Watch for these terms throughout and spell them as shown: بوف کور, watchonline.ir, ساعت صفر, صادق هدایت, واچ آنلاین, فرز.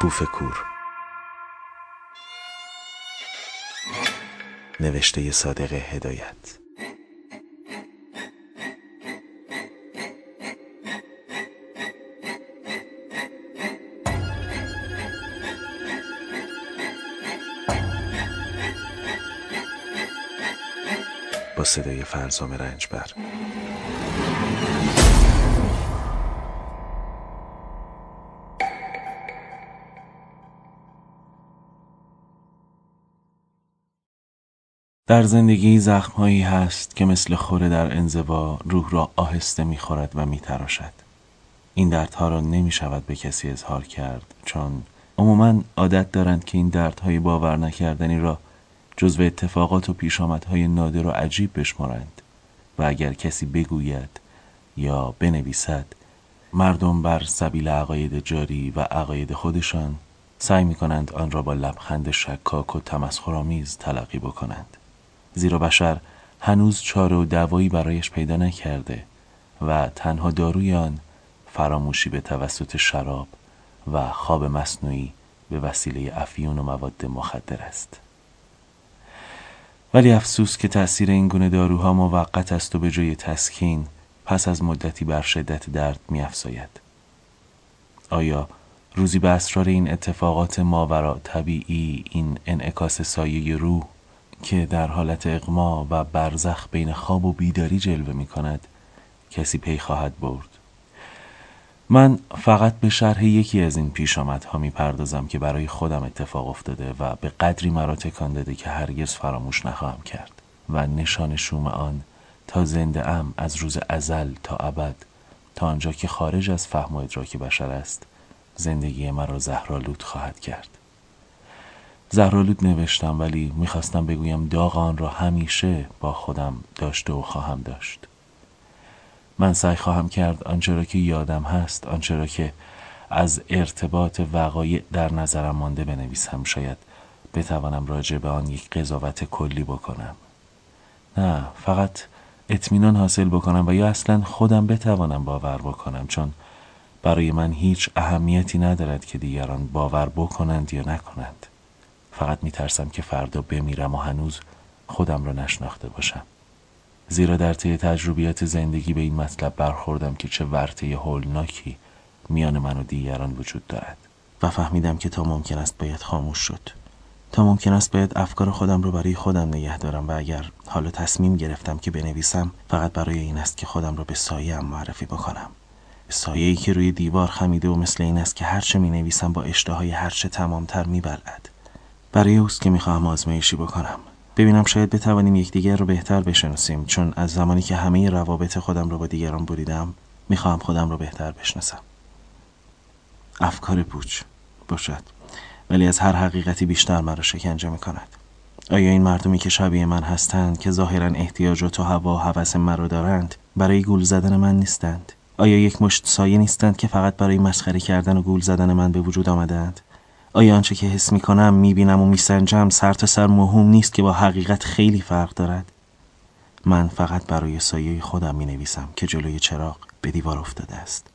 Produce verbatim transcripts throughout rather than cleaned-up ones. بوف کور، نوشته صادق هدایت. با صدای فرز رنجبر. در زندگی زخم‌هایی هست که مثل خوره در انزوا روح را آهسته می‌خورد و می‌تراشد. این دردها را نمی‌شود به کسی اظهار کرد، چون عموماً عادت دارند که این دردهای باور نکردنی را جزو اتفاقات و پیشامدهای نادر و عجیب بشمارند و اگر کسی بگوید یا بنویسد، مردم بر سبیل عقاید جاری و عقاید خودشان سعی می‌کنند آن را با لبخند شکاک و تمسخرآمیز تلقی بکنند، زیرا بشر هنوز چاره و دوایی برایش پیدا نکرده و تنها داروی آن فراموشی به توسط شراب و خواب مصنوعی به وسیله افیون و مواد مخدر است. ولی افسوس که تأثیر این گونه داروها موقت است و به جای تسکین پس از مدتی بر شدت درد می‌افزاید. آیا روزی به اسرار این اتفاقات ماوراء طبیعی، این انعکاس سایه روح که در حالت اغما و برزخ بین خواب و بیداری جلوه می کند، کسی پی خواهد برد؟ من فقط به شرح یکی از این پیشامدها می پردازم که برای خودم اتفاق افتاده و به قدری مرا تکان داده که هرگز فراموش نخواهم کرد و نشان شوم آن تا زنده ام از روز ازل تا ابد، تا آنجا که خارج از فهم و ادراک بشر است، زندگی مرا زهرآلود خواهد کرد. زهرآلود نوشتم، ولی میخواستم بگویم داغ آن را همیشه با خودم داشته و خواهم داشت. من سعی خواهم کرد آنچه را که یادم هست، آنچه را که از ارتباط وقایع در نظرم مانده بنویسم. شاید بتوانم راجع به آن یک قضاوت کلی بکنم، نه فقط اطمینان حاصل بکنم و یا اصلا خودم بتوانم باور بکنم، چون برای من هیچ اهمیتی ندارد که دیگران باور بکنند یا نکنند. فقط میترسم که فردا بمیرم و هنوز خودم را نشناخته باشم، زیرا در طی تجربیات زندگی به این مطلب برخوردم که چه ورطه هولناکی میان من و دیگران وجود دارد و فهمیدم که تا ممکن است باید خاموش شد، تا ممکن است باید افکار خودم را برای خودم نگه دارم و اگر حالا تصمیم گرفتم که بنویسم، فقط برای این است که خودم را به سایه‌ام معرفی بکنم، سایه‌ای که روی دیوار خمیده و مثل این است که هر چه می‌نویسم با اشتهای هر چه تمام‌تر می‌بلعد. برای اوست که میخواهم آزمایشی بکنم، ببینم شاید بتوانیم یکدیگر رو بهتر بشناسیم، چون از زمانی که همه روابط خودم رو با دیگران بریدم، میخواهم خودم رو بهتر بشناسم. افکار پوچ باشد، ولی از هر حقیقتی بیشتر مرا شکنجه میکند. آیا این مردمی که شبیه من هستند، که ظاهراً احتیاج و توهوا و هوس مرا دارند، برای گول زدن من نیستند؟ آیا یک مشت سایه نیستند که فقط برای مسخره کردن و گول زدن من به وجود آمدند؟ آیا آنچه که حس می کنم، می بینم و می سنجم سر تا سر مهم نیست که با حقیقت خیلی فرق دارد؟ من فقط برای سایه خودم می نویسم که جلوی چراغ به دیوار افتاده است.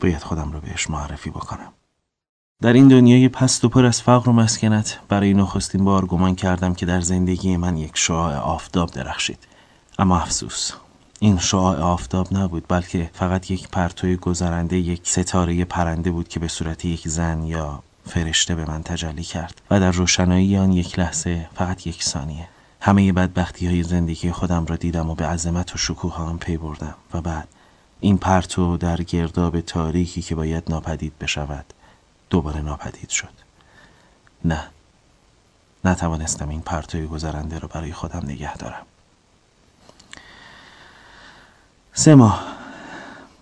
باید خودم رو بهش معرفی بکنم. در این دنیای پست و پر از فقر و مسکنت، برای نخستین بار گمان کردم که در زندگی من یک شعاع آفتاب درخشید. اما افسوس، این شعاع آفتاب نبود، بلکه فقط یک پرتوی گذرنده، یک ستاره پرنده بود که به صورت یک زن یا فرشته به من تجلی کرد و در روشنایی آن یک لحظه، فقط یک ثانیه، همه بدبختی های زندگی خودم را دیدم و به عظمت و شکوه آن پی بردم و بعد این پرتو در گرداب تاریکی که باید ناپدید بشود، دوباره ناپدید شد. نه، نتوانستم این پرتوی گذرنده را برای خودم نگه دارم. سه ماه،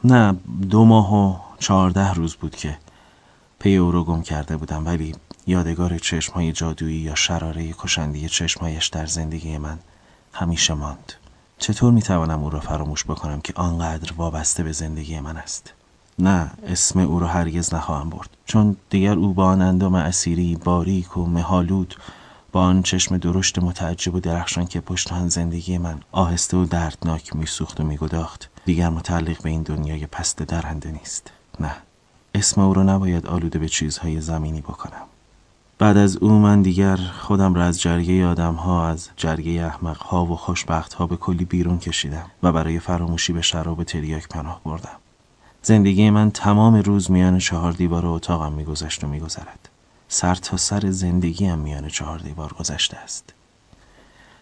نه دو ماه و چهارده روز بود که پی او رو گم کرده بودم، ولی یادگار چشمهای جادویی یا شراره کشنده چشمهایش در زندگی من همیشه ماند. چطور میتوانم او را فراموش بکنم که آنقدر وابسته به زندگی من است؟ نه، اسم او را هرگز نخواهم برد، چون دیگر او با آن اندام اسیری، باریک و مهالود، با آن چشم درشت متعجب و درخشان که پشت آن زندگی من آهسته و دردناک میسوخت و میگداخت، دیگر متعلق به این دنیای پست درنده نیست. نه، اسم او رو نباید آلوده به چیزهای زمینی بکنم. بعد از او من دیگر خودم را از جرگه آدم ها، از جرگه احمق ها و خوشبخت ها به کلی بیرون کشیدم و برای فراموشی به شراب تریاک پناه بردم. زندگی من تمام روز میان چهار دیوار و اتاقم میگذشت و میگذرد. سر تا سر زندگیم میان چهار دیوار گذشته است.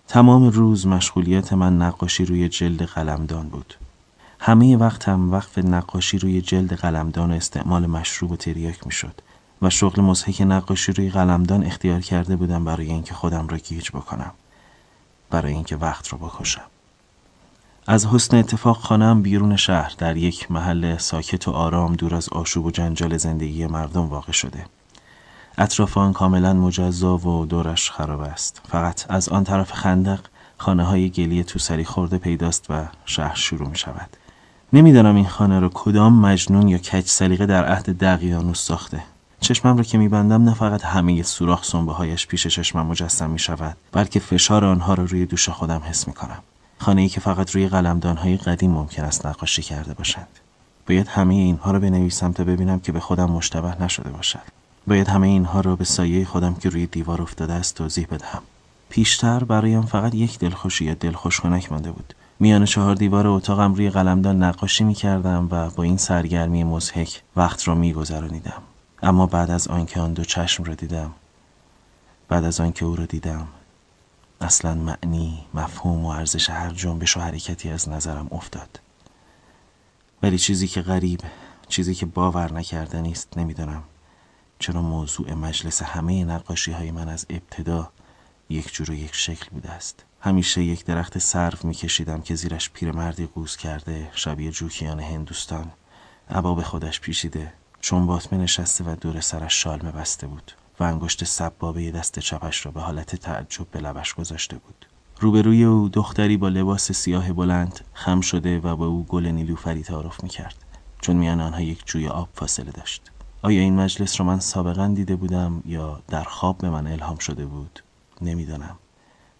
تمام روز مشغولیت من نقاشی روی جلد قلمدان بود. همه وقتم وقف نقاشی روی جلد قلمدان و استعمال مشروب و تریاک میشد و شغل مضحک نقاشی روی قلمدان اختیار کرده بودم برای اینکه خودم را گیج بکنم، برای اینکه وقت رو بکشم. از حسن اتفاق خانه‌ام بیرون شهر در یک محل ساکت و آرام دور از آشوب و جنجال زندگی مردم واقع شده. اطراف آن کاملا مجزا و دورش خراب است. فقط از آن طرف خندق خانه‌های گلی توسری خورده پیداست و شهر شروع می شود. نمیدانم این خانه را کدام مجنون یا کج سلیقه در عهد دقیانوس ساخته. چشمم را که می‌بندم نه فقط همه سوراخ سنبه‌هایش پیش چشمم مجسم می‌شود، بلکه فشار آنها را روی دوش خودم حس می‌کنم. خانه‌ای که فقط روی قلمدان‌های قدیم ممکن است نقاشی کرده باشند. باید همه اینها را بنویسم تا ببینم که به خودم مشتبه نشده باشد. باید همه اینها را به سایه خودم که روی دیوار افتاده است توضیح بدهم. پیشتر برایم فقط یک دلخوشی یا دلخوشکنک مانده بود. میان چهار دیوار اتاقم روی قلمدان نقاشی می‌کردم و با این سرگرمی مضحک وقت را می‌گذرانیدم. اما بعد از آنکه آن دو چشم را دیدم، بعد از آنکه او را دیدم، اصلا معنی، مفهوم و ارزش هر جنبش و حرکتی از نظرم افتاد. ولی چیزی که غریب، چیزی که باور نکردنی است، نمیدانم چرا موضوع مجلس همه نقاشی های من از ابتدا یک جور و یک شکل بوده است. همیشه یک درخت سرو میکشیدم که زیرش پیرمردی قوز کرده، شبیه جوکیان هندوستان، عبا به خودش پیشیده، چون باطمه نشسته و دور سرش شال مبسته بود و انگشت سبابه دست چپش را به حالت تعجب به لبش گذاشته بود. روبروی او دختری با لباس سیاه بلند خم شده و با او گل نیلوفری تعارف می‌کرد، چون میان آنها یک جوی آب فاصله داشت. آیا این مجلس را من سابقاً دیده بودم یا در خواب به من الهام شده بود؟ نمی‌دانم.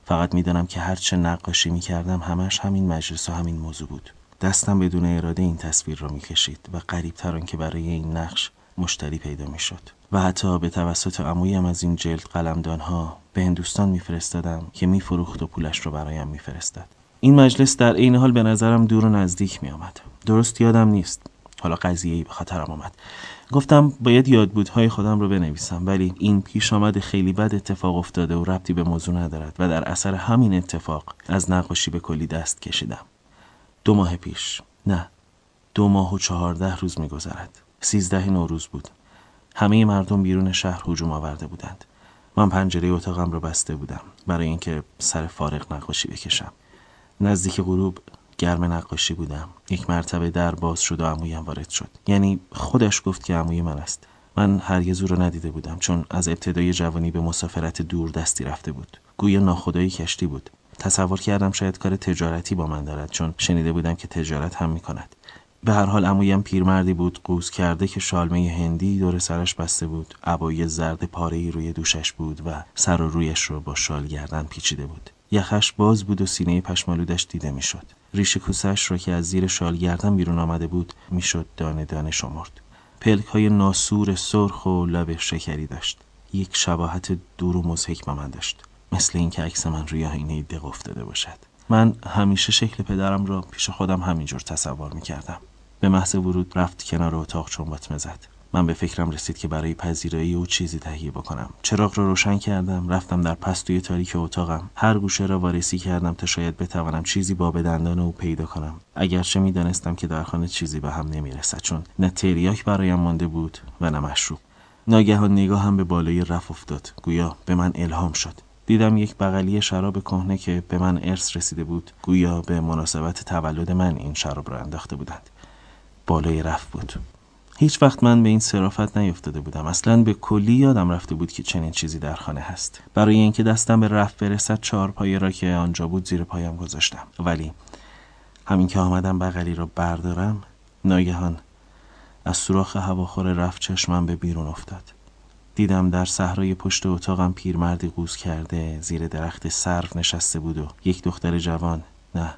فقط می‌دانم که هر چه نقاشی می‌کردم همش همین مجلس و همین موضوع بود. دستم بدون اراده این تصویر را می‌کشید و غریب‌تر آن که برای این نقش مشتری پیدا می‌شد و حتی به توسط عمویم از این جلد قلمدان‌ها به هندوستان می‌فرستادم که می‌فروخت و پولش را برایم می‌فرستاد. این مجلس در عین حال به نظرم دور و نزدیک می‌آمد. درست یادم نیست، حالا قضیه‌ای به خاطرم آمد. گفتم باید یادبودهای خودم رو بنویسم، ولی این پیش آمد خیلی بد اتفاق افتاده و ربطی به موضوع ندارد و در اثر همین اتفاق از نقاشی به کلی دست کشیدم. دو ماه پیش، نه، دو ماه و چهارده روز می گذرد. سیزده نوروز بود. همه مردم بیرون شهر هجوم آورده بودند. من پنجره اتاقم را بسته بودم برای اینکه سر فارغ نقاشی بکشم. نزدیک غروب گرم نقاشی بودم. یک مرتبه در باز شد و عمویم وارد شد. یعنی خودش گفت که عموی من است. من هرگز او را ندیده بودم، چون از ابتدای جوانی به مسافرت دور دستی رفته بود. گویا ناخدایی کشتی بود. تصور کردم شاید کار تجارتی با من دارد، چون شنیده بودم که تجارت هم می کند. به هر حال عمویم پیرمردی بود قوز کرده که شالمه هندی دور سرش بسته بود، عبای زرد پاره‌ای روی دوشش بود و سر و رویش رو با شال گردن پیچیده بود. یخش باز بود و سینه پشمالودش دیده می شد. ریش کوسش را که از زیر شال گردن بیرون آمده بود می شد دانه دانه شمرد. پلک های ناسور سرخ و لب شکری داشت. یک شباهت دور و مضحک با من داشت، مثل اینکه عکس من روی آینه دق افتاده باشد. من همیشه شکل پدرم را پیش خودم همینجور تصور می‌کردم. به محض ورود رفت کنار اتاق چنبات مزد. من به فکرم رسید که برای پذیرایی او چیزی تهیه بکنم. چراغ را روشن کردم، رفتم در پستوی تاریک اتاقم، هر گوشه را وارسی کردم تا شاید بتوانم چیزی با بدندان او پیدا کنم. اگرچه می‌دانستم که در خانه چیزی به هم نمی‌رسد، چون نه تریاک برایم مانده بود و نه مشروب. ناگهان نگاهم به بالای رف افتاد، گویا به من الهام شد. دیدم یک بغلی شراب کهنه که به من ارث رسیده بود، گویا به مناسبت تولد من این شراب را انداخته بودند، بالای رف بود. هیچ وقت من به این صرافت نیفتاده بودم. اصلاً به کلی یادم رفته بود که چنین چیزی در خانه هست. برای اینکه دستم به رف برسد چهارپایه را که آنجا بود زیر پایم گذاشتم، ولی همین که آمدم بغلی را بردارم، ناگهان از سوراخ هواخور رف چشمم به بیرون افتاد. دیدم در صحرای پشت اتاقم پیرمردی قوز کرده زیر درخت سرو نشسته بود و یک دختر جوان، نه،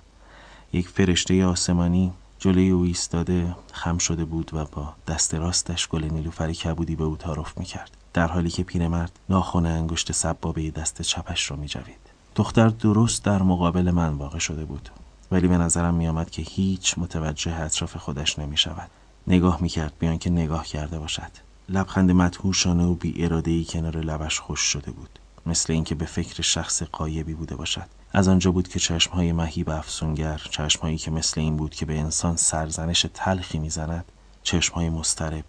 یک فرشته آسمانی جلوی او ایستاده خم شده بود و با دست راستش گل نیلوفر کبودی به او تعارف می‌کرد، در حالی که پیرمرد ناخن انگشت سبابه دست چپش رو می‌جوید. دختر درست در مقابل من واقع شده بود، ولی به نظرم می‌آمد که هیچ متوجه اطراف خودش نمی‌شود. نگاه می‌کرد بیان که نگاه کرده باشد. لبخند مدهوشانه و بی اراده‌ای کنار لبش خشک شده بود، مثل اینکه به فکر شخص غایبی بوده باشد. از آنجا بود که چشم‌های مهیب افسونگر، چشم‌هایی که مثل این بود که به انسان سرزنش تلخی می‌زند، چشم‌های مضطرب،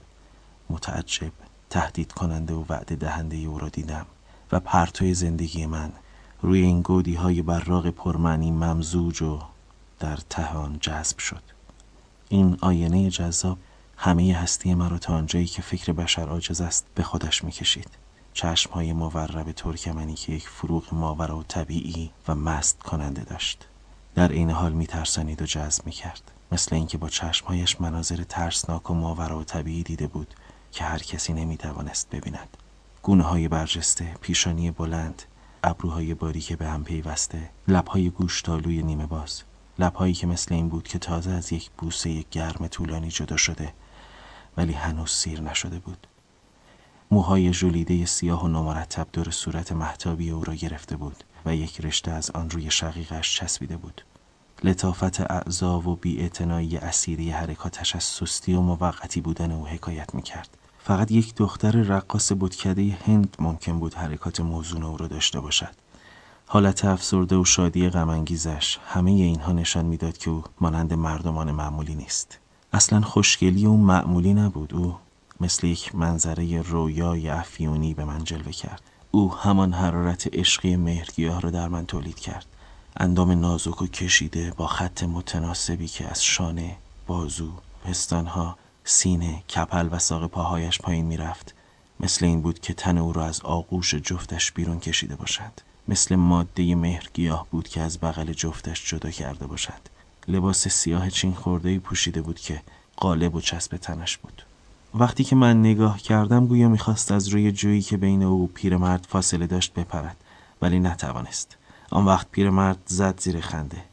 متعجب، تهدید کننده و وعده دهنده او را دیدم و پرتوی زندگی من روی این گودی‌های براق پرمعنی ممزوج و در ته آن جذب شد. این آینه جذاب همه هستی مرا تا آنجایی که فکر بشر عاجز است به خودش می‌کشید. چشم‌های مورب ترکمنی که یک فروغ ماورا و طبیعی و مست کننده داشت، در عین حال می‌ترسانید و جذب می‌کرد، مثل اینکه با چشم‌هایش مناظر ترسناک و ماورا و طبیعی دیده بود که هر کسی نمی‌توانست ببیند. گونه‌های برجسته، پیشانی بلند، ابروهای باریک به هم پیوسته، لب‌های گوشتالوی نیمه باز، لب‌هایی که مثل این بود که تازه از یک بوسه گرم طولانی جدا شده ولی هنوز سیر نشده بود. موهای ژولیده سیاه و نامرتب دور صورت مهتابی او را گرفته بود و یک رشته از آن روی شقیقش چسبیده بود. لطافت اعضا و بی‌اعتنایی اسیری حرکاتش از سستی و موقتی بودن او حکایت می‌کرد. فقط یک دختر رقاص بتکده هند ممکن بود حرکات موزون او را داشته باشد. حالت افسرده و شادی غم‌انگیزش، همه اینها نشان می‌داد که او مانند مردمان معمولی نیست. اصلاً خوشگلی او معمولی نبود. او مثل یک منظره رویای افیونی به من جلوه کرد. او همان حرارت عشقی مهرگیاه را در من تولید کرد. اندام نازک و کشیده با خط متناسبی که از شانه، بازو، پستانها، سینه، کپل و ساق پاهایش پایین می‌رفت، مثل این بود که تن او را از آغوش جفتش بیرون کشیده باشد. مثل ماده مهرگیاه بود که از بغل جفتش جدا کرده باشد. لباس سیاه چین خورده‌ای پوشیده بود که قالب و چسب تنش بود. وقتی که من نگاه کردم گویا میخواست از روی جویی که بین او و پیرمرد فاصله داشت بپرد، ولی نتوانست. آن وقت پیرمرد زد زیر خنده.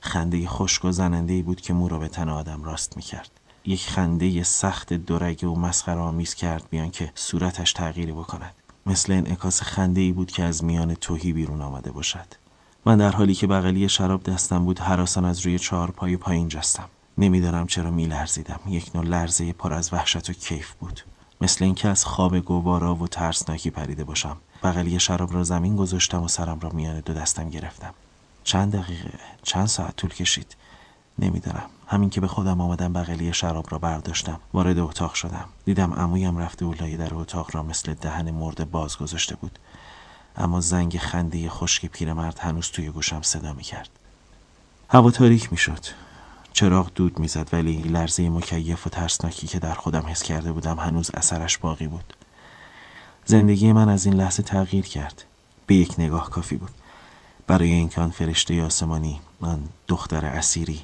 خنده خشک و زننده‌ای بود که مو را به تن آدم راست میکرد. یک خنده سخت درگ و مسخره‌آمیز کرد بیان که صورتش تغییری بکند. مثل انعکاس خنده‌ای بود که از میان تهی بیرون آمده باشد. من در حالی که بغلی شراب دستم بود هراسان از روی چهارپای پایین جستم. نمیدانم چرا میلرزیدم. یک نوع لرزه پر از وحشت و کیف بود، مثل اینکه از خواب گوارا و ترسناکی پریده باشم. بغلی شراب را زمین گذاشتم و سرم را میان دو دستم گرفتم. چند دقیقه، چند ساعت طول کشید، نمیدانم. همین که به خودم آمدم بغلی شراب را برداشتم، وارد اتاق شدم. دیدم عمویم رفته و لای در اتاق را مثل دهن مرده باز گذاشته بود، اما زنگ خنده خشک پیرمرد هنوز توی گوشم صدا می‌کرد. هوا تاریک می‌شد. چراغ دود میزد، ولی لرزه مکیف و ترسناکی که در خودم حس کرده بودم هنوز اثرش باقی بود. زندگی من از این لحظه تغییر کرد. به یک نگاه کافی بود برای اینکه آن فرشته آسمانی، آن دختر اسیری،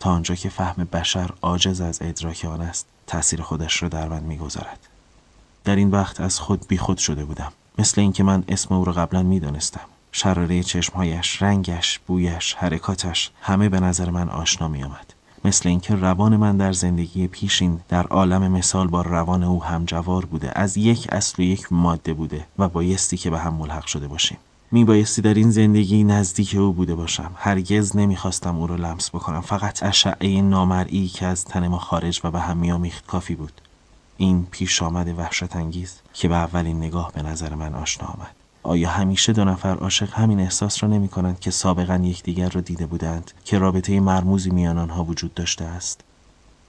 تا آنجا که فهم بشر عاجز از ادراک آن است، تأثیر خودش را در من میگذارد. در این وقت از خود بیخود شده بودم، مثل اینکه من اسم او را قبلا میدانستم. شراره چشمهایش، رنگش، بویش، حرکاتش، همه به نظر من آشنا می آمد. مثل اینکه روان من در زندگی پیشین در عالم مثال با روان او همجوار بوده، از یک اصل و یک ماده بوده و بایستی که به هم ملحق شده باشیم. می بایستی در این زندگی نزدیک او بوده باشم. هرگز نمیخواستم او را لمس بکنم، فقط اشعه نامرئی که از تن ما خارج و به هم می آمیخت کافی بود. این پیش آمد وحشت انگیز که به اولین نگاه به نظر من آشنا آمد. آیا همیشه دو نفر عاشق همین احساس را نمی کنند که سابقا یکدیگر را دیده بودند، که رابطه مرموزی میان آنها وجود داشته است؟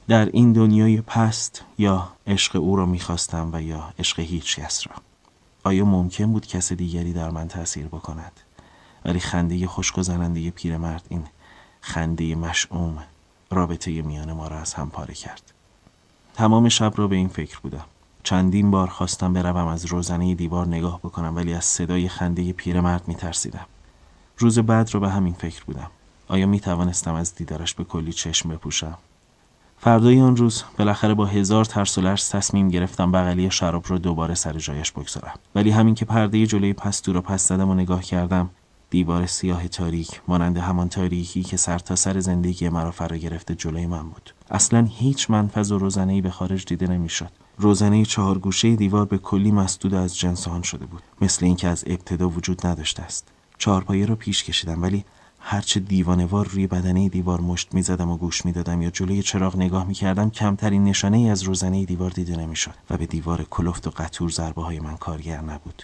در این دنیای پست یا عشق او را می‌خواستم و یا عشق هیچ کس را. آیا ممکن بود کس دیگری در من تأثیر بکند؟ ولی خنده خشک و زننده پیرمرد، این خنده مشعوم، رابطه میان ما را از هم پاره کرد. تمام شب را به این فکر بودم. چندین بار خواستم بروم از روزنه دیوار نگاه بکنم، ولی از صدای خنده پیرمرد میترسیدم. روز بعد رو به همین فکر بودم. آیا میتوانستم از دیدارش به کلی چشم بپوشم؟ فردای آن روز بالاخره با هزار ترس و لرز تصمیم گرفتم بغلی شراب رو دوباره سر جایش بگذارم. ولی همین که پرده جلوی پستو رو پس زدم و نگاه کردم، دیوار سیاه تاریک، مانند همان تاریکی که سر تا سر زندگی مرا فرا گرفته، جلوی من بود. اصلا هیچ منفذ و روزنه‌ای به خارج دیده نمی‌شد. روزنه چهار گوشه دیوار به کلی مسدود از جنس آن شده بود، مثل اینکه از ابتدا وجود نداشته است. چهارپایه را پیش کشیدم، ولی هرچه دیوانه‌وار روی بدنه دیوار مشت می‌زدم و گوش می‌دادم یا جلوی چراغ نگاه می‌کردم، کمترین نشانه‌ای از روزنه دیوار دیده نمی‌شد و به دیوار کلفت و قطور ضربه‌های من کارگر نبود.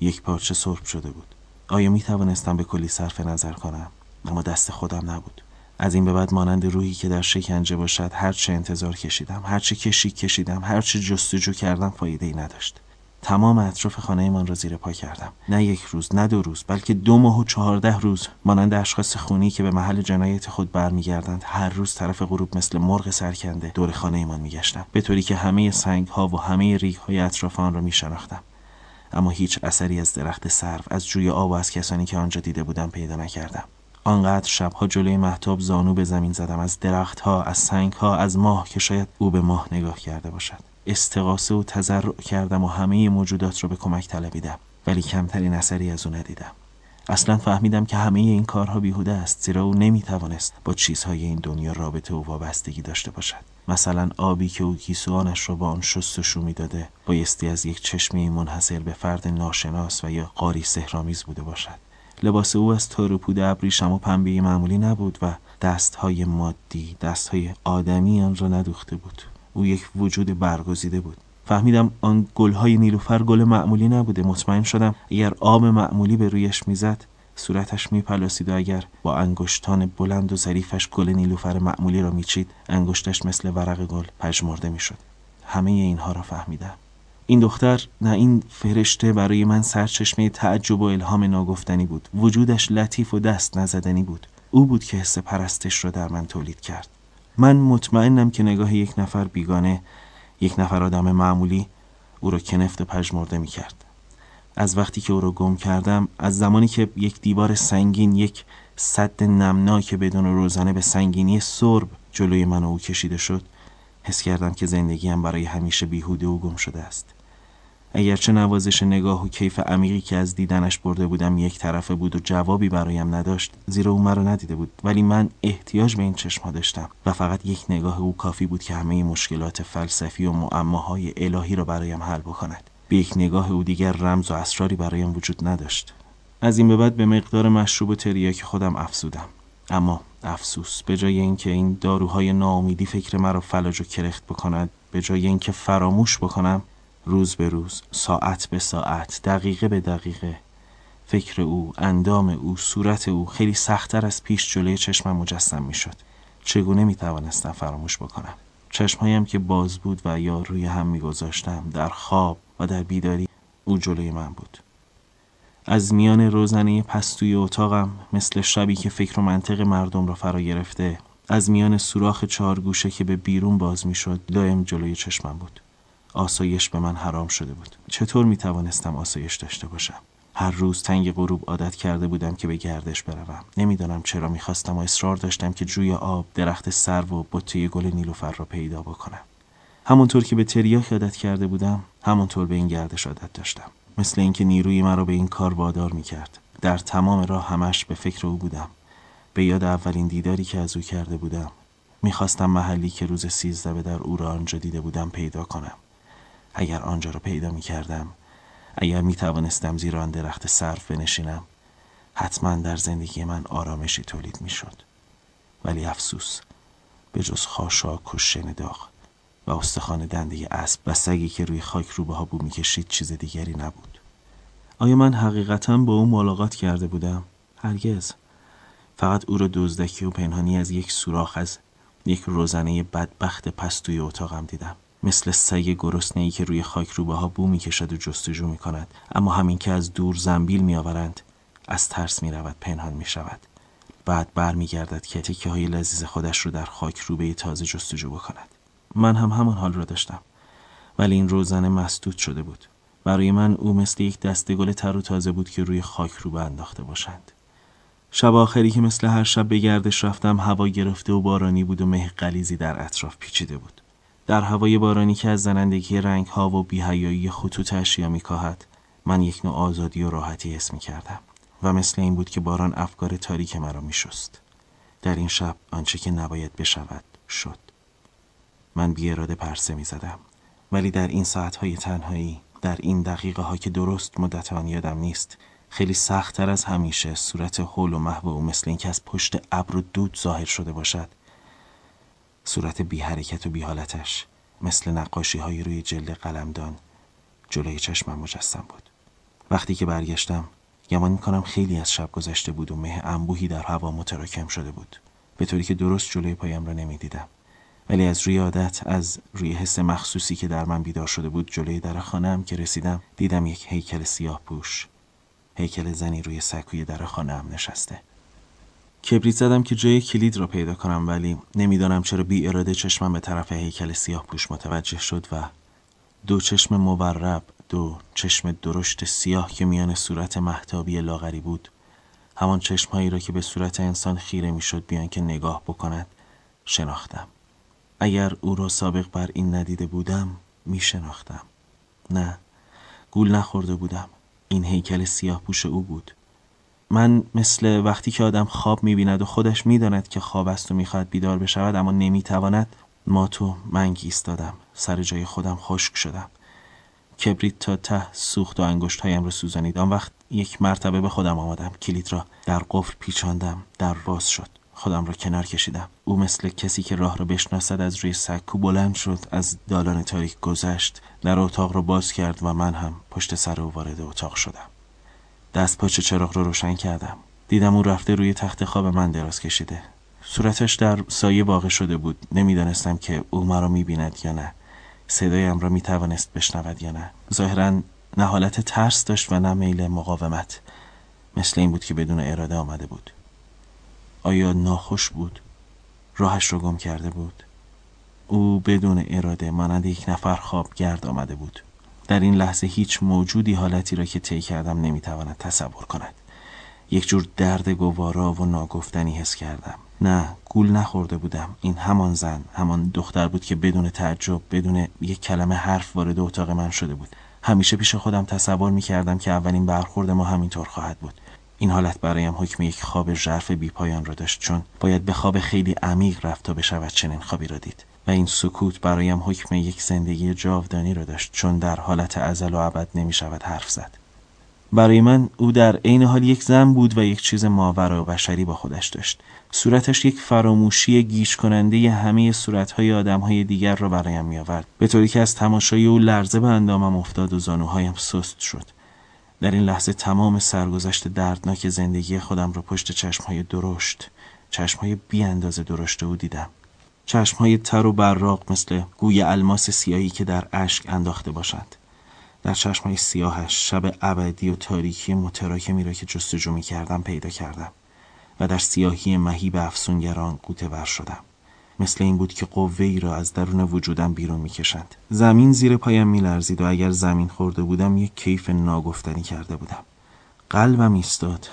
یک پارچه سرب شده بود. آیا می‌توانستم به کلی صرف نظر کنم؟ اما دست خودم نبود. از این به بعد مانند روحی که در شکنجه باشد، هر چه انتظار کشیدم، هر چه کشیک کشیدم، هر چه جستجو کردم فایده‌ای نداشت. تمام اطراف خانه من را زیر پا کردم. نه یک روز، نه دو روز، بلکه دو ماه و چهارده روز. مانند اشخاص خونی که به محل جنایت خود برمیگردند، هر روز طرف غروب مثل مرغ سرکنده دور خانه من میگشتم، به طوری که همه سنگ‌ها و همه ریگ‌های اطراف آن را میشناختم. اما هیچ اثری از درخت سرو، از جوی آب و از کسانی که آنجا دیده بودم پیدا نکردم. آنقدر شبها جلوی مهتاب زانو به زمین زدم، از درختها، از سنگها، از ماه که شاید او به ماه نگاه کرده باشد. استغاثه و تضرع کردم و همه موجودات رو به کمک طلبیدم، ولی کمترین اثری از او ندیدم. اصلا فهمیدم که همه این کارها بیهوده است، زیرا او نمیتوانست با چیزهای این دنیا رابطه و وابستگی داشته باشد. مثلا آبی که او گیسوانش را با آن شستشو میداده بایستی از یک چشمه منحصر به فرد ناشناس و یا قاری سحرآمیز بوده باشد. لباس او از تار و پود ابریشم و پنبه معمولی نبود و دستهای مادی، دستهای آدمی آن را ندوخته بود. او یک وجود برگزیده بود. فهمیدم آن گلهای نیلوفر گل معمولی نبوده. مطمئن شدم اگر آب معمولی به رویش میزد، صورتش میپلاسید و اگر با انگشتان بلند و ظریفش گل نیلوفر معمولی را میچید، انگشتش مثل ورق گل پژمرده میشد. همه اینها را فهمیدم. این دختر، نه این فرشته، برای من سرچشمه تعجب و الهام ناگفتنی بود. وجودش لطیف و دست نزدنی بود. او بود که حس پرستش را در من تولید کرد. من مطمئنم که نگاه یک نفر بیگانه، یک نفر آدم معمولی، او را کنفت و پژمرده می کرد. از وقتی که او را گم کردم، از زمانی که یک دیوار سنگین، یک سد نمناک بدون روزنه به سنگینی سرب جلوی من و او کشیده شد، حس کردم که زندگیم برای همیشه بیهوده و گم شده است. اگرچه نوازش نگاه و کیف عمیقی که از دیدنش برده بودم یک طرفه بود و جوابی برایم نداشت، زیرا او مرا ندیده بود، ولی من احتیاج به این چشم‌ها داشتم و فقط یک نگاه او کافی بود که همه مشکلات فلسفی و معماهای الهی را برایم حل بکند. به یک نگاه او دیگر رمز و اسراری برایم وجود نداشت. از این به بعد به مقدار مشروب و تریاک خودم افزودم، اما افسوس، به جای اینکه این داروهای ناامیدی فکر مرا فلج و کرخت بکند، به جای اینکه فراموش بکنم، روز به روز، ساعت به ساعت، دقیقه به دقیقه، فکر او، اندام او، صورت او خیلی سخت‌تر از پیش جلوی چشمم مجسم می‌شد. چگونه می‌توانستم فراموش بکنم؟ چشمهایم که باز بود و یا روی هم می‌گذاشتم، در خواب و در بیداری او جلوی من بود. از میان روزنه پستوی اتاقم، مثل شبی که فکر و منطق مردم را فرا گرفته، از میان سوراخ چهارگوشه که به بیرون باز می‌شد، دائم جلوی چشمم بود. آسایش به من حرام شده بود. چطور می توانستم آسایش داشته باشم؟ هر روز تنگ غروب عادت کرده بودم که به گردش بروم. نمیدانم چرا میخواستم و اصرار داشتم که جوی آب، درخت سرو و بوته گل نیلوفر را پیدا بکنم. همونطور که به تریاک عادت کرده بودم، همونطور به این گردش عادت داشتم. مثل اینکه نیروی مرا به این کار وادار میکرد. در تمام راه همش به فکر او بودم. به یاد اولین دیداری که از او کرده بودم. میخواستم محلی که روز سیزده به در او را آنجا دیده بودم پیدا کنم. اگر آنجا را پیدا می کردم، اگر می توانستم زیر آن درخت سرو بنشینم، حتما در زندگی من آرامشی تولید می شد. ولی افسوس، به جز خاشاک و شن داغ و استخوان دنده اسب و سگی که روی خاک روبه ها بو می کشید چیز دیگری نبود. آیا من حقیقتاً با او ملاقات کرده بودم؟ هرگز. فقط او را دزدکی و پنهانی از یک سوراخ، از یک روزنه بدبخت پستوی اتاقم دیدم. مثل سگ گرسنه‌ای که روی خاک روبه‌ها بو می‌کشد و جستجو می‌کند، اما همین که از دور زنبیل می‌آورند، از ترس می‌رود، پنهان می‌شود. بعد برمیگردد که تکه‌های لذیذ خودش رو در خاک روبه تازه جستجو بکند. من هم همان حال را داشتم، ولی این روزنه مسدود شده بود. برای من او مثل یک دسته گل تر و تازه بود که روی خاک روبه انداخته باشند. شب آخری که مثل هر شب به گردش رفتم، هوا گرفته و بارانی بود و مه غلیظی در اطراف پیچیده بود. در هوای بارانی که از زنندگی رنگ‌ها و بی‌حیایی خطوط اشیا می‌کاهد، من یک نوع آزادی و راحتی حس می‌کردم و مثل این بود که باران افکار تاریک مرا می‌شست. در این شب آنچه که نباید بشود شد. من بی اراده پرسه می زدم. ولی در این ساعتهای تنهایی، در این دقیقه ها که درست مدت آن یادم نیست، خیلی سخت‌تر از همیشه صورت هول و محو او مثل اینکه از پشت ابر و دود ظاهر شده باشد. صورت بی حرکت و بی حالتش مثل نقاشی‌های روی جلد قلمدان جلوی چشمم مجسم بود. وقتی که برگشتم گمان می‌کنم خیلی از شب گذشته بود و مه انبوهی در هوا متراکم شده بود، به طوری که درست جلوی پایم را نمی‌دیدم. ولی از روی عادت، از روی حس مخصوصی که در من بیدار شده بود، جلوی در خانه‌ام که رسیدم دیدم یک هیکل سیاه‌پوش، هیکل زنی روی سکوی در خانه‌ام نشسته. کبریت زدم که جای کلید را پیدا کنم، ولی نمیدانم چرا بی اراده چشمم به طرف هیکل سیاه‌پوش متوجه شد و دو چشم مورب، دو چشم درشت سیاه که میان صورت مهتابی لاغری بود، همان چشمهایی را که به صورت انسان خیره میشد بیان که نگاه بکند، شناختم. اگر او را سابق بر این ندیده بودم میشناختم. نه، گول نخورده بودم. این هیکل سیاه‌پوش او بود. من مثل وقتی که آدم خواب می‌بیند و خودش می‌داند که خواب است و می‌خواهد بیدار بشود اما نمی‌تواند، مات و منگ ایستادم، سر جای خودم خشک شدم. کبریت تا ته سوخت و انگشت‌هایم را سوزانید. آن وقت یک مرتبه به خودم آمدم، کلید را در قفل پیچاندم، در باز شد. خودم را کنار کشیدم. او مثل کسی که راه را بشناسد از روی سکو بلند شد، از دالان تاریک گذشت، در اتاق را باز کرد و من هم پشت سر او وارد اتاق شدم. دست پاچه چراغ را روشن کردم. دیدم او رفته روی تخت خواب من دراز کشیده. صورتش در سایه واقع شده بود. نمیدانستم که او مرا می‌بیند یا نه، صدایم را می‌توانست بشنود یا نه. ظاهراً نه حالت ترس داشت و نه میل مقاومت. مثل این بود که بدون اراده آمده بود. آیا ناخوش بود؟ راهش رو گم کرده بود؟ او بدون اراده مانند یک نفر خوابگرد آمده بود. در این لحظه هیچ موجودی حالتی را که طی کردم نمیتواند تصور کند. یک جور درد گوارا و ناگفتنی حس کردم. نه، گول نخورده بودم. این همان زن، همان دختر بود که بدون تعجب، بدون یک کلمه حرف وارد اتاق من شده بود. همیشه پیش خودم تصور میکردم که اولین برخورد ما همینطور خواهد بود. این حالت برایم حکم یک خواب ژرف بی پایان را داشت، چون باید به خواب خیلی عمیق رفت تا بشود چنین خوابی را دید. و این سکوت برایم حکم یک زندگی جاودانی را داشت، چون در حالت ازل و ابد نمی شود حرف زد. برای من او در عین حال یک زن بود و یک چیز ماورا و بشری با خودش داشت. صورتش یک فراموشی گیج کننده ی همه صورت‌های آدم‌های دیگر را برایم می آورد، به طوری که از تماشای او لرزه به اندامم افتاد و زانوهایم سست شد. در این لحظه تمام سرگذشت دردناک زندگی خودم را پشت چشمهای درشت، چشمهای بی اندازه درشت او دیدم. چشمهای تر و براق مثل گوی الماس سیاهی که در اشک انداخته باشند. در چشمهای سیاهش شب ابدی و تاریکی متراکمی را که جستجو می کردم پیدا کردم و در سیاهی مهیب افسونگران غوطه ور شدم. مثل این بود که قوه‌ای را از درون وجودم بیرون می‌کشند. زمین زیر پایم می‌لرزید و اگر زمین خورده بودم یک کیف ناگفتنی کرده بودم. قلبم ایستاد.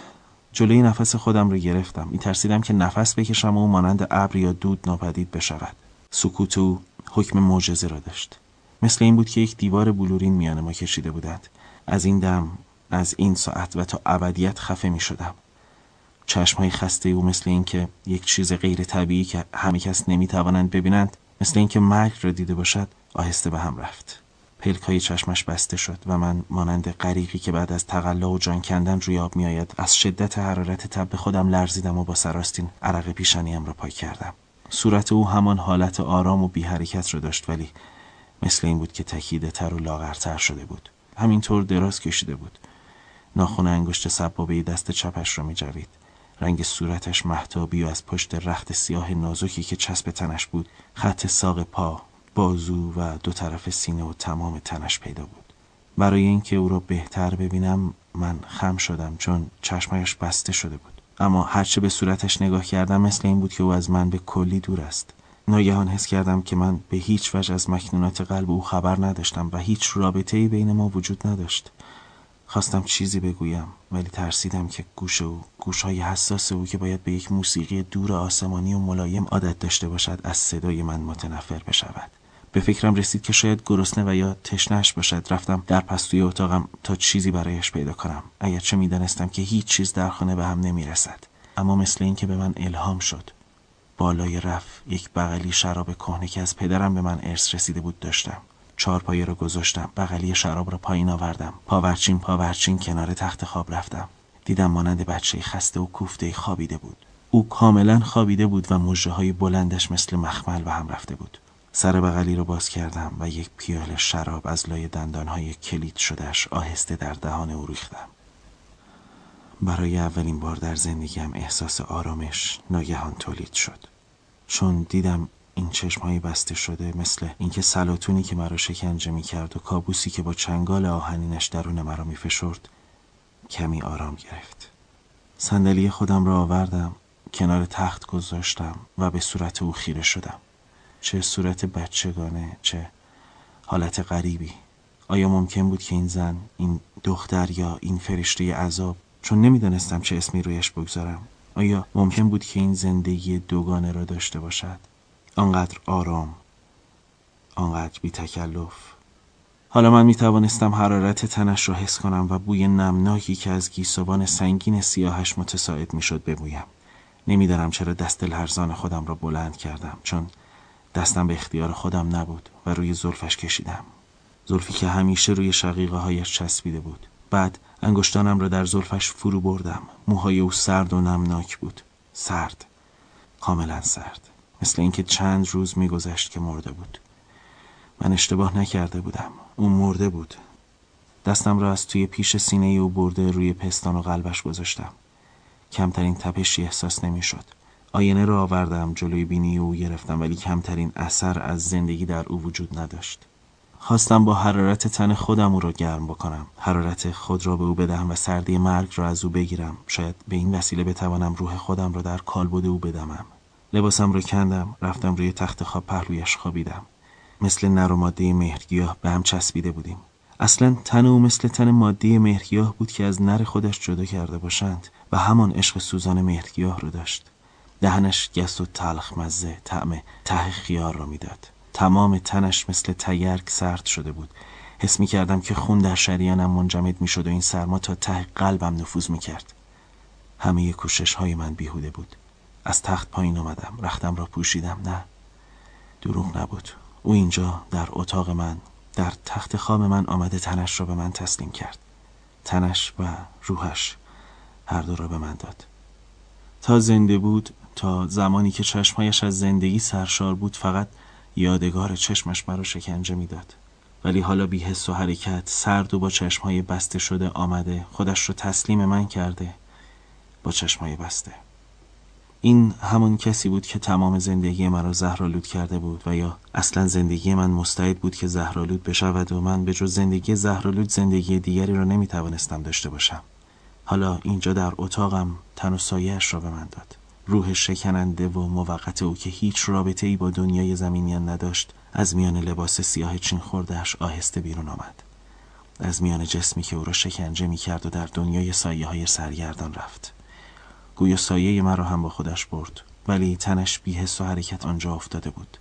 جلوی نفس خودم را گرفتم. می‌ترسیدم که نفس بکشم و او مانند ابر یا دود ناپدید بشود. سکوت او حکم معجزه را داشت. مثل این بود که یک دیوار بلورین میان ما کشیده بودند. از این دم، از این ساعت و تا ابدیت خفه می‌شدم. چشم‌های خسته او مثل اینکه یک چیز غیر طبیعی که همه کس نمی‌توانند ببینند، مثل اینکه مرگ را دیده باشد، آهسته به هم رفت. پلک‌های چشمش بسته شد و من مانند غریقی که بعد از تقلا و جان کندن روی آب می‌آید، از شدت حرارت تب خودم لرزیدم و با سراستین عرق پیشانی‌ام را پاک کردم. صورت او همان حالت آرام و بی‌حرکت را داشت، ولی مثل این بود که تکیده‌تر و لاغرتر شده بود. همینطور دراز کشیده بود. ناخن انگشت سبابه دست چپش را می‌جوید. رنگ صورتش مهتابی و از پشت رخت سیاه نازکی که چسب تنش بود، خط ساق پا، بازو و دو طرف سینه و تمام تنش پیدا بود. برای اینکه او را بهتر ببینم من خم شدم، چون چشمایش بسته شده بود. اما هرچه به صورتش نگاه کردم مثل این بود که او از من به کلی دور است. ناگهان حس کردم که من به هیچ وجه از مکنونات قلب او خبر نداشتم و هیچ رابطه‌ای بین ما وجود نداشت. خواستم چیزی بگویم ولی ترسیدم که گوش او، گوش‌های حساس او که باید به یک موسیقی دور آسمانی و ملایم عادت داشته باشد، از صدای من متنفر بشود. به فکرم رسید که شاید گرسنه و یا تشنه‌اش باشد. رفتم در پستوی اتاقم تا چیزی برایش پیدا کنم، اگرچه می‌دانستم که هیچ چیز در خانه به هم نمی‌رسد. اما مثل این که به من الهام شد. بالای رف یک بغلی شراب کهنه که از پدرم به من ارث رسیده بود داشتم. چارپایه رو گذاشتم، بغلی شراب رو پایین آوردم، پاورچین پاورچین کنار تخت خواب رفتم. دیدم مانند بچه‌ای خسته و کوفته خوابیده بود. او کاملا خوابیده بود و مژه‌های بلندش مثل مخمل به هم رفته بود. سر بغلی رو باز کردم و یک پیاله شراب از لای دندان‌های کلید شدهش آهسته در دهان او ریختم. برای اولین بار در زندگیم احساس آرامش ناگهان تولید شد، چون دیدم این چشم‌های بسته شده مثل اینکه سلاطونی که مرا شکنجه می‌کرد و کابوسی که با چنگال آهنینش درون مرا می‌فشرد کمی آرام گرفت. صندلی خودم را آوردم، کنار تخت گذاشتم و به صورت او خیره شدم. چه صورت بچگانه، چه حالت غریبی. آیا ممکن بود که این زن، این دختر یا این فرشته عذاب، چون نمی‌دانستم چه اسمی رویش بگذارم، آیا ممکن بود که این زندگی دوگانه را داشته باشد؟ آنقدر آرام، آنقدر بی تکلف. حالا من می توانستم حرارت تنش را حس کنم و بوی نمناکی که از گیسوان سنگین سیاهش متساعد می شد ببویم. نمیدانم چرا دست لرزان خودم را بلند کردم، چون دستم به اختیار خودم نبود و روی زلفش کشیدم. زلفی که همیشه روی شقیقه هایش چسبیده بود. بعد انگشتانم را در زلفش فرو بردم. موهای او سرد و نمناک بود. سرد. کاملا سرد. مثل اینکه چند روز میگذشت که مرده بود. من اشتباه نکرده بودم. او مرده بود. دستم را از توی پیش سینه او برده روی پستان و قلبش گذاشتم. کمترین تپشی احساس نمیشد. آینه را آوردم، جلوی بینی او گرفتم، ولی کمترین اثر از زندگی در او وجود نداشت. خواستم با حرارت تن خودم او را گرم بکنم، حرارت خود را به او بدهم و سردی مرگ را از او بگیرم. شاید به این وسیله بتوانم روح خودم را در کالبد او بدمم. لباسم را کندم، رفتم روی تخت خواب پهلویش خوابیدم. مثل نر و ماده مهرگیاه به هم چسبیده بودیم. اصلا تن او مثل تن ماده مهرگیاه بود که از نر خودش جدا کرده باشند و همان عشق سوزان مهرگیاه را داشت. دهنش گس و تلخ مزه طعم ته خیار را میداد. تمام تنش مثل تگرگ سرد شده بود. حس می کردم که خون در شریانم منجمد می شد و این سرما تا ته قلبم نفوذ می کرد. همه کوشش های من بیهوده بود. از تخت پایین آمدم، رختم را پوشیدم. نه، دروغ نبود. او اینجا در اتاق من، در تخت خواب من آمده تنش را به من تسلیم کرد. تنش و روحش هر دو را به من داد. تا زنده بود، تا زمانی که چشمهایش از زندگی سرشار بود، فقط یادگار چشمش مرا شکنجه میداد. ولی حالا بی حس و حرکت، سرد و با چشمهای بسته شده آمده، خودش رو تسلیم من کرده با چشمهای بسته. این همون کسی بود که تمام زندگی من را زهرآلود کرده بود، و یا اصلا زندگی من مستعد بود که زهرآلود بشود و من به جز زندگی زهرآلود زندگی دیگری را نمیتوانستم داشته باشم. حالا اینجا در اتاقم تن و سایه‌اش را به من داد. روح شکننده و موقت او که هیچ رابطه ای با دنیای زمینیان نداشت از میان لباس سیاه چین خوردهش آهسته بیرون آمد. از میان جسمی که او را شکنجه می کرد و در دنیای سایه های سرگردان رفت. گویا سایه مرا هم با خودش برد، ولی تنش بی حس و حرکت آنجا افتاده بود.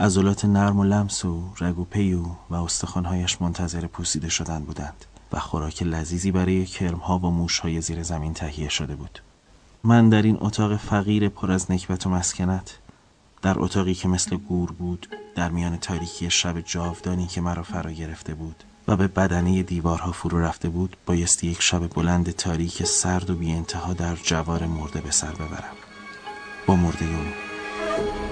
عضلات نرم و لمس و رگ و پی او و استخوان‌هایش منتظر پوسیده شدن بودند و خوراک لذیذی برای کرم‌ها و موش‌های زیر زمین تهیه شده بود. من در این اتاق فقیر پر از نکبت و مسکنت، در اتاقی که مثل گور بود، در میان تاریکی شب جاودانی که مرا فرا گرفته بود و به بدنه دیوارها فرو رفته بود، بایستی یک شب بلند تاریک سرد و بی انتها در جوار مرده به سر ببرم. با مرده او.